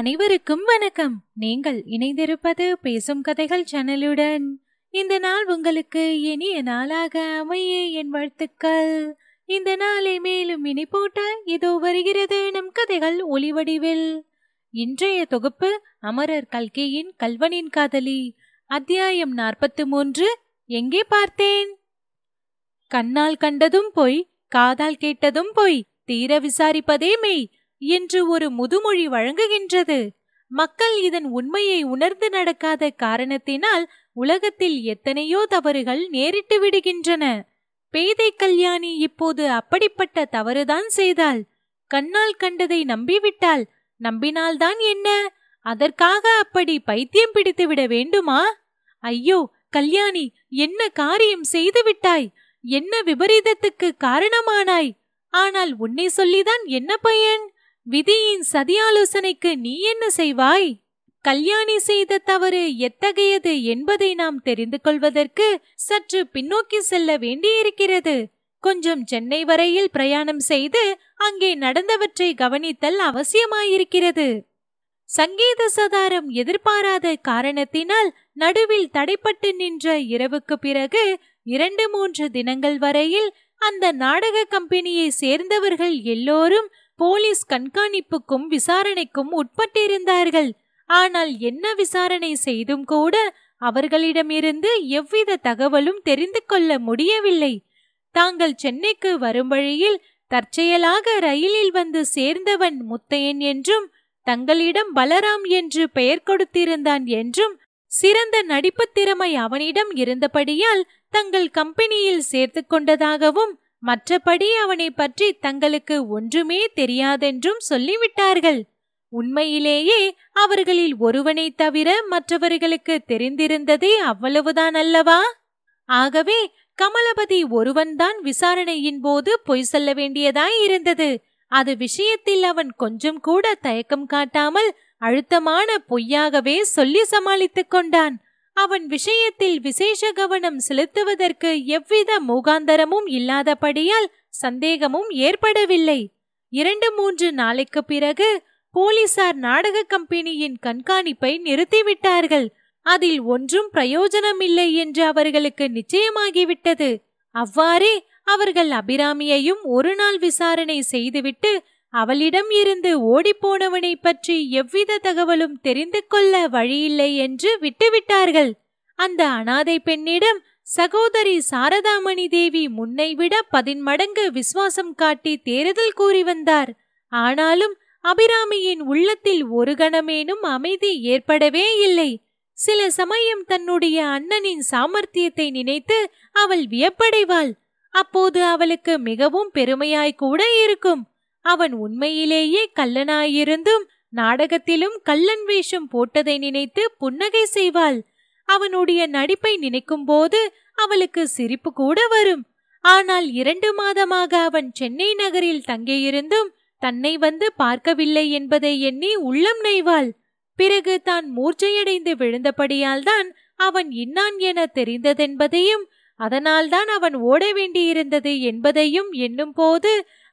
அனைவருக்கும் வணக்கம். நீங்கள் இணைந்திருப்பது பேசும் கதைகள் சேனலுடன். இந்த நாள் உங்களுக்கு இனிய நாளாக அமைய என் வாழ்த்துக்கள். இந்த நாளை மேலும் இனி போட்ட இதோ வருகிறது நம் கதைகள் ஒளிவடிவில். இன்றைய தொகுப்பு அமரர் கல்கையின் கல்வனின் காதலி, அத்தியாயம் 43. எங்கே பார்த்தேன்? கண்ணால் கண்டதும் போய், காதால் கேட்டதும் போய், தீர விசாரிப்பதே மெய் என்று ஒரு முதுமொழி வழங்குகின்றது. மக்கள் இதன் உண்மையை உணர்ந்து நடக்காத காரணத்தினால் உலகத்தில் எத்தனையோ தவறுகள் நேரிட்டு விடுகின்றன. பேதை கல்யாணி இப்போது அப்படிப்பட்ட தவறுதான் செய்தாள். கண்ணால் கண்டதை நம்பிவிட்டாள். நம்பினால்தான் என்ன? அதற்காக அப்படி பைத்தியம் பிடித்து விட வேண்டுமா? ஐயோ கல்யாணி, என்ன காரியம் செய்து விட்டாய்? என்ன விபரீதத்துக்கு காரணமானாய்? ஆனால் உன்னை சொல்லிதான் என்ன பயன்? விதியின் சதியாலோசனைக்கு நீ என்ன செய்வாய்? கல்யாணி செய்த தவறு எத்தகையது என்பதை நாம் தெரிந்து கொள்வதற்கு சற்று பின்னோக்கி செல்ல வேண்டியிருக்கிறது. கொஞ்சம் சென்னை வரையில் பிரயாணம் செய்து அங்கே நடந்தவற்றை கவனித்தல் அவசியமாயிருக்கிறது. சங்கீத சதாரம் எதிர்பாராத காரணத்தினால் நடுவில் தடைப்பட்டு நின்ற இரவுக்கு பிறகு 2-3 தினங்கள் வரையில் அந்த நாடக கம்பெனியை சேர்ந்தவர்கள் எல்லோரும் போலீஸ் கண்காணிப்புக்கும் விசாரணைக்கும் உட்பட்டிருந்தார்கள். ஆனால் என்ன விசாரணை செய்தும் கூட அவர்களிடமிருந்து எவ்வித தகவலும் தெரிந்து கொள்ள முடியவில்லை. தாங்கள் சென்னைக்கு வரும் வழியில் தற்செயலாக ரயிலில் வந்து சேர்ந்தவன் முத்தையன் என்றும், தங்களிடம் பலராம் என்று பெயர் கொடுத்திருந்தான் என்றும், சிறந்த நடிப்பு திறமை அவனிடம் இருந்தபடியால் தங்கள் கம்பெனியில் சேர்த்து கொண்டதாகவும், மற்றபடி அவனை பற்றி தங்களுக்கு ஒன்றுமே தெரியாதென்றும் சொல்லிவிட்டார்கள். உண்மையிலேயே அவர்களில் ஒருவனை தவிர மற்றவர்களுக்கு தெரிந்திருந்ததே அவ்வளவுதான் அல்லவா? ஆகவே கமலபதி ஒருவன்தான் விசாரணையின் போது பொய் சொல்ல வேண்டியதாய் இருந்தது. அது விஷயத்தில் அவன் கொஞ்சம் கூட தயக்கம் காட்டாமல் அழுத்தமான பொய்யாகவே சொல்லி சமாளித்துக் கொண்டான். அவன் விஷயத்தில் விசேஷ கவனம் செலுத்துவதற்கு எவ்வித மூகாந்தரமும் இல்லாதபடியால் சந்தேகமும் ஏற்படவில்லை. 2-3 நாளைக்கு பிறகு போலீசார் நாடக கம்பெனியின் கண்காணிப்பை நிறுத்திவிட்டார்கள். அதில் ஒன்றும் பிரயோஜனமில்லை என்று அவர்களுக்கு நிச்சயமாகிவிட்டது. அவ்வாறே அவர்கள் அபிராமியையும் ஒரு நாள் விசாரணை செய்துவிட்டு அவளிடம் இருந்து ஓடிப்போனவனை பற்றி எவ்வித தகவலும் தெரிந்து கொள்ள வழியில்லை என்று விட்டுவிட்டார்கள். அந்த அனாதை பெண்ணிடம் சகோதரி சாரதாமணி தேவி முன்னைவிட 10 மடங்கு விசுவாசம் காட்டி தேறுதல் கூறி வந்தார். ஆனாலும் அபிராமியின் உள்ளத்தில் ஒரு கணமேனும் அமைதி ஏற்படவே இல்லை. சில சமயம் தன்னுடைய அண்ணனின் சாமர்த்தியத்தை நினைத்து அவள் வியப்படைவாள். அப்போது அவளுக்கு மிகவும் பெருமையாய் கூட இருக்கும். அவன் உண்மையிலேயே கள்ளனாயிருந்தும் நாடகத்திலும் கள்ளன் வேஷம் போட்டதை நினைத்து புன்னகை செய்வாள். அவனுடைய நடிப்பை நினைக்கும் போது அவளுக்கு சிரிப்பு கூட வரும். ஆனால் 2 மாதமாக அவன் சென்னை நகரில் தங்கியிருந்தும் தன்னை வந்து பார்க்கவில்லை என்பதை எண்ணி உள்ளம் நெய்வாள். பிறகு தான் மூர்ச்சையடைந்து விழுந்தபடியால் தான் அவன் இன்னான் என தெரிந்ததென்பதையும், அதனால்தான் அவன் ஓட வேண்டியிருந்தது என்பதையும் எண்ணும் போது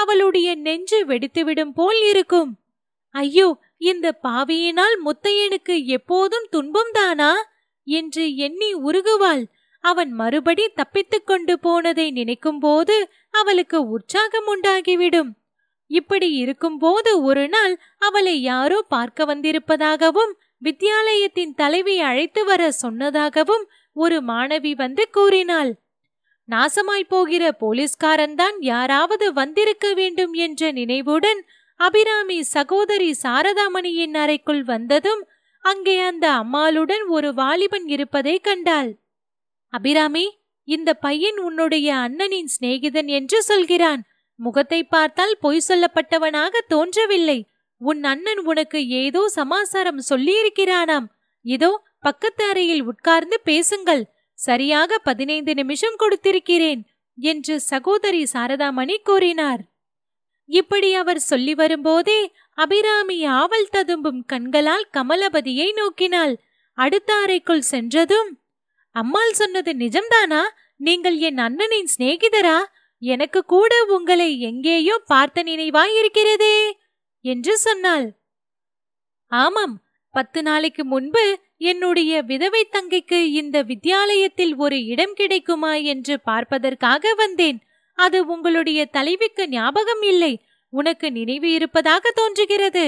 அவளுடைய நெஞ்சு வெடித்துவிடும் போல் இருக்கும். ஐயோ, இந்த பாவியினால் முத்தையனுக்கு எப்போதும் துன்பம் தானா என்று எண்ணி உருகுவாள். அவன் மறுபடி தப்பித்து கொண்டு போனதை நினைக்கும் போது அவளுக்கு உற்சாகம் உண்டாகிவிடும். இப்படி இருக்கும்போது ஒரு நாள் அவளை யாரோ பார்க்க வந்திருப்பதாகவும், வித்யாலயத்தின் தலைவி அழைத்து வர சொன்னதாகவும் ஒரு மாணவி வந்து கூறினாள். நாசமாய் போகிற போலீஸ்காரன்தான் யாராவது வந்திருக்க வேண்டும் என்ற நினைவுடன் அபிராமி சகோதரி சாரதாமணியின் அறைக்குள் வந்ததும் அங்கே அந்த அம்மாளுடன் ஒரு வாலிபன் இருப்பதை கண்டாள். அபிராமி, இந்த பையன் உன்னுடைய அண்ணனின் சிநேகிதன் என்று சொல்கிறான். முகத்தை பார்த்தால் பொய் சொல்லப்பட்டவனாக தோன்றவில்லை. உன் அண்ணன் உனக்கு ஏதோ சமாசாரம் சொல்லியிருக்கிறானாம். இதோ பக்கத்து அறையில் உட்கார்ந்து பேசுங்கள். சரியாக 15 நிமிஷம் கொடுத்திருக்கிறேன் என்று சகோதரி சாரதாமணி கூறினார். இப்படி அவர் சொல்லி வரும்போதே அபிராமி ஆவல் ததும்பும் கண்களால் கமலபதியை நோக்கினாள். அடுத்த அறைக்குள் சென்றதும், அம்மாள் சொன்னது நிஜம்தானா? நீங்கள் என் அண்ணனின் சிநேகிதரா? எனக்கு கூட உங்களை எங்கேயோ பார்த்த நினைவாய் இருக்கிறதே என்று சொன்னாள். ஆமாம், 10 நாளைக்கு முன்பு என்னுடைய விதவை தங்கைக்கு இந்த வித்யாலயத்தில் ஒரு இடம் கிடைக்குமா என்று பார்ப்பதற்காக வந்தேன். அது உங்களுடைய தலைவிக்கு ஞாபகம் இல்லை, உனக்கு நினைவு இருப்பதாக தோன்றுகிறது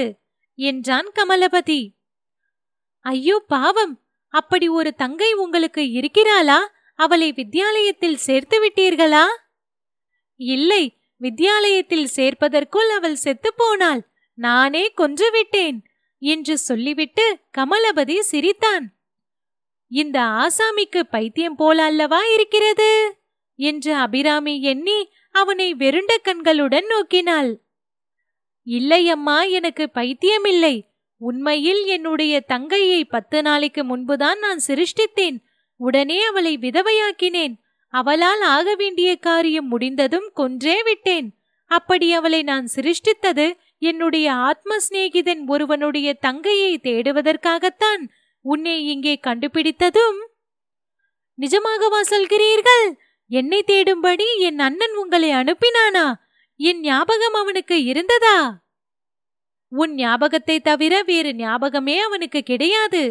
என்றான் கமலபதி. ஐயோ பாவம், அப்படி ஒரு தங்கை உங்களுக்கு இருக்கிறாளா? அவளை வித்யாலயத்தில் சேர்த்து விட்டீர்களா? இல்லை, வித்யாலயத்தில் சேர்ப்பதற்குள் அவள் செத்து போனாள், நானே கொன்று விட்டேன் என்று சொல்லிவிட்டு கமலபதி சிரித்தான். இந்த ஆசாமிக்கு பைத்தியம் போல அல்லவா இருக்கிறது என்று அபிராமி எண்ணி அவனை வெருண்ட கண்களுடன் நோக்கினாள். இல்லையம்மா, எனக்கு பைத்தியமில்லை. உண்மையில் என்னுடைய தங்கையை 10 நாளைக்கு முன்புதான் நான் சிருஷ்டித்தேன். உடனே அவளை விதவையாக்கினேன். அவளால் ஆக வேண்டிய காரியம் முடிந்ததும் கொன்றே விட்டேன். அப்படி அவளை நான் சிருஷ்டித்தது என்னுடைய ஆத்ம சிநேகிதன் ஒருவனுடைய தங்கையை தேடுவதற்காகத்தான். உன்னை இங்கே கண்டுபிடித்ததும். நிஜமாகவா சொல்கிறீர்கள்? என்னை தேடும்படி என் அண்ணன் உங்களை அனுப்பினானா? என் ஞாபகம் அவனுக்கு இருந்ததா? உன் ஞாபகத்தை தவிர வேறு ஞாபகமே அவனுக்கு கிடையாது.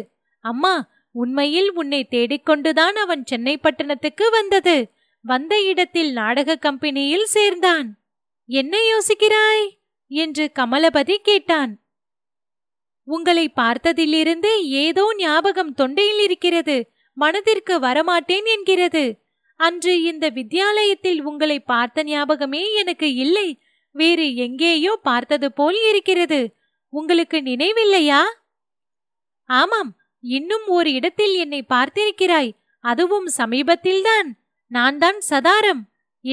அம்மா, உண்மையில் உன்னை தேடிக்கொண்டுதான் அவன் சென்னை பட்டணத்துக்கு வந்தது. வந்த இடத்தில் நாடக கம்பெனியில் சேர்ந்தான். என்ன யோசிக்கிறாய் என்று கமலபதி கேட்டான். உங்களை பார்த்ததிலிருந்து ஏதோ ஞாபகம் தொண்டையில் இருக்கிறது, மனதிற்கு வரமாட்டேன் என்கிறது. அன்று இந்த வித்யாலயத்தில் உங்களை பார்த்த ஞாபகமே எனக்கு இல்லை, வேறு எங்கேயோ பார்த்தது போல் இருக்கிறது. உங்களுக்கு நினைவில்லையா? ஆமாம், இன்னும் ஒரு இடத்தில் என்னை பார்த்திருக்கிறாய், அதுவும் சமீபத்தில்தான். நான் தான் சதாரம்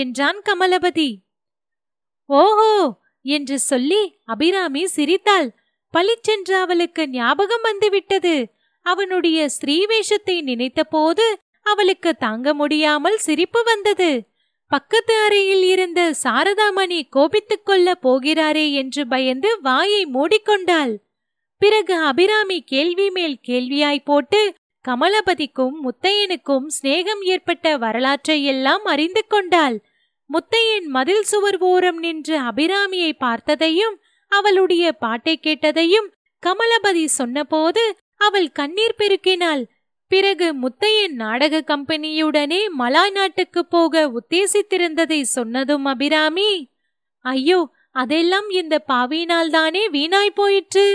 என்றான் கமலபதி. ஓஹோ என்று சொல்லி அபிராமி சிரித்தாள். பளிச்சென்று அவளுக்கு ஞாபகம் வந்துவிட்டது. அவனுடைய ஸ்ரீவேஷத்தை நினைத்த போது அவளுக்கு தாங்க முடியாமல் சிரிப்பு வந்தது. பக்கத்து அறையில் இருந்த சாரதாமணி கோபித்துக் கொள்ள போகிறாரே என்று பயந்து வாயை மூடிக்கொண்டாள். பிறகு அபிராமி கேள்வி மேல் கேள்வியாய் போட்டு கமலபதிக்கும் முத்தையனுக்கும் சிநேகம் ஏற்பட்ட வரலாற்றை எல்லாம் அறிந்து கொண்டாள். முத்தையன் மதில் சுவர் ஓரம் நின்று அபிராமியை பார்த்ததையும் அவளுடைய பாட்டை கேட்டதையும் கமலபதி சொன்னபோது அவள் கண்ணீர் பெருக்கினாள். பிறகு முத்தையன் நாடக கம்பெனியுடனே மலாய் நாட்டுக்கு போக உத்தேசித்திருந்ததை சொன்னதும் அபிராமி, ஐயோ அதெல்லாம் இந்த பாவியினால் தானே வீணாய் போயிற்று,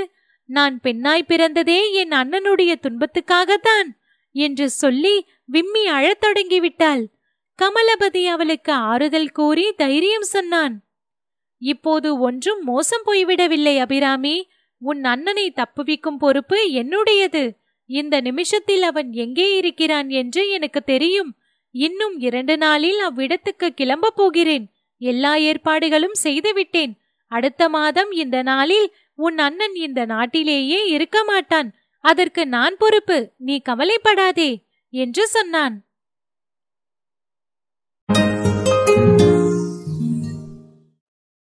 நான் பெண்ணாய் பிறந்ததே என் அண்ணனுடைய துன்பத்துக்காகத்தான் என்று சொல்லி விம்மி அழத் தொடங்கிவிட்டாள். கமலபதி அவளுக்கு ஆறுதல் கூறி தைரியம் சொன்னான். இப்போது ஒன்றும் மோசம் போய்விடவில்லை அபிராமி, உன் அண்ணனை தப்புவிக்கும் பொறுப்பு என்னுடையது. இந்த நிமிஷத்தில் அவன் எங்கே இருக்கிறான் என்று எனக்கு தெரியும். இன்னும் 2 நாளில் அவ்விடத்துக்கு கிளம்ப போகிறேன். எல்லா ஏற்பாடுகளும் செய்துவிட்டேன். அடுத்த மாதம் இந்த நாளில் உன் அண்ணன் இந்த நாட்டிலேயே இருக்க மாட்டான். அதற்கு நான் பொறுப்பு, நீ கவலைப்படாதே என்று சொன்னான்.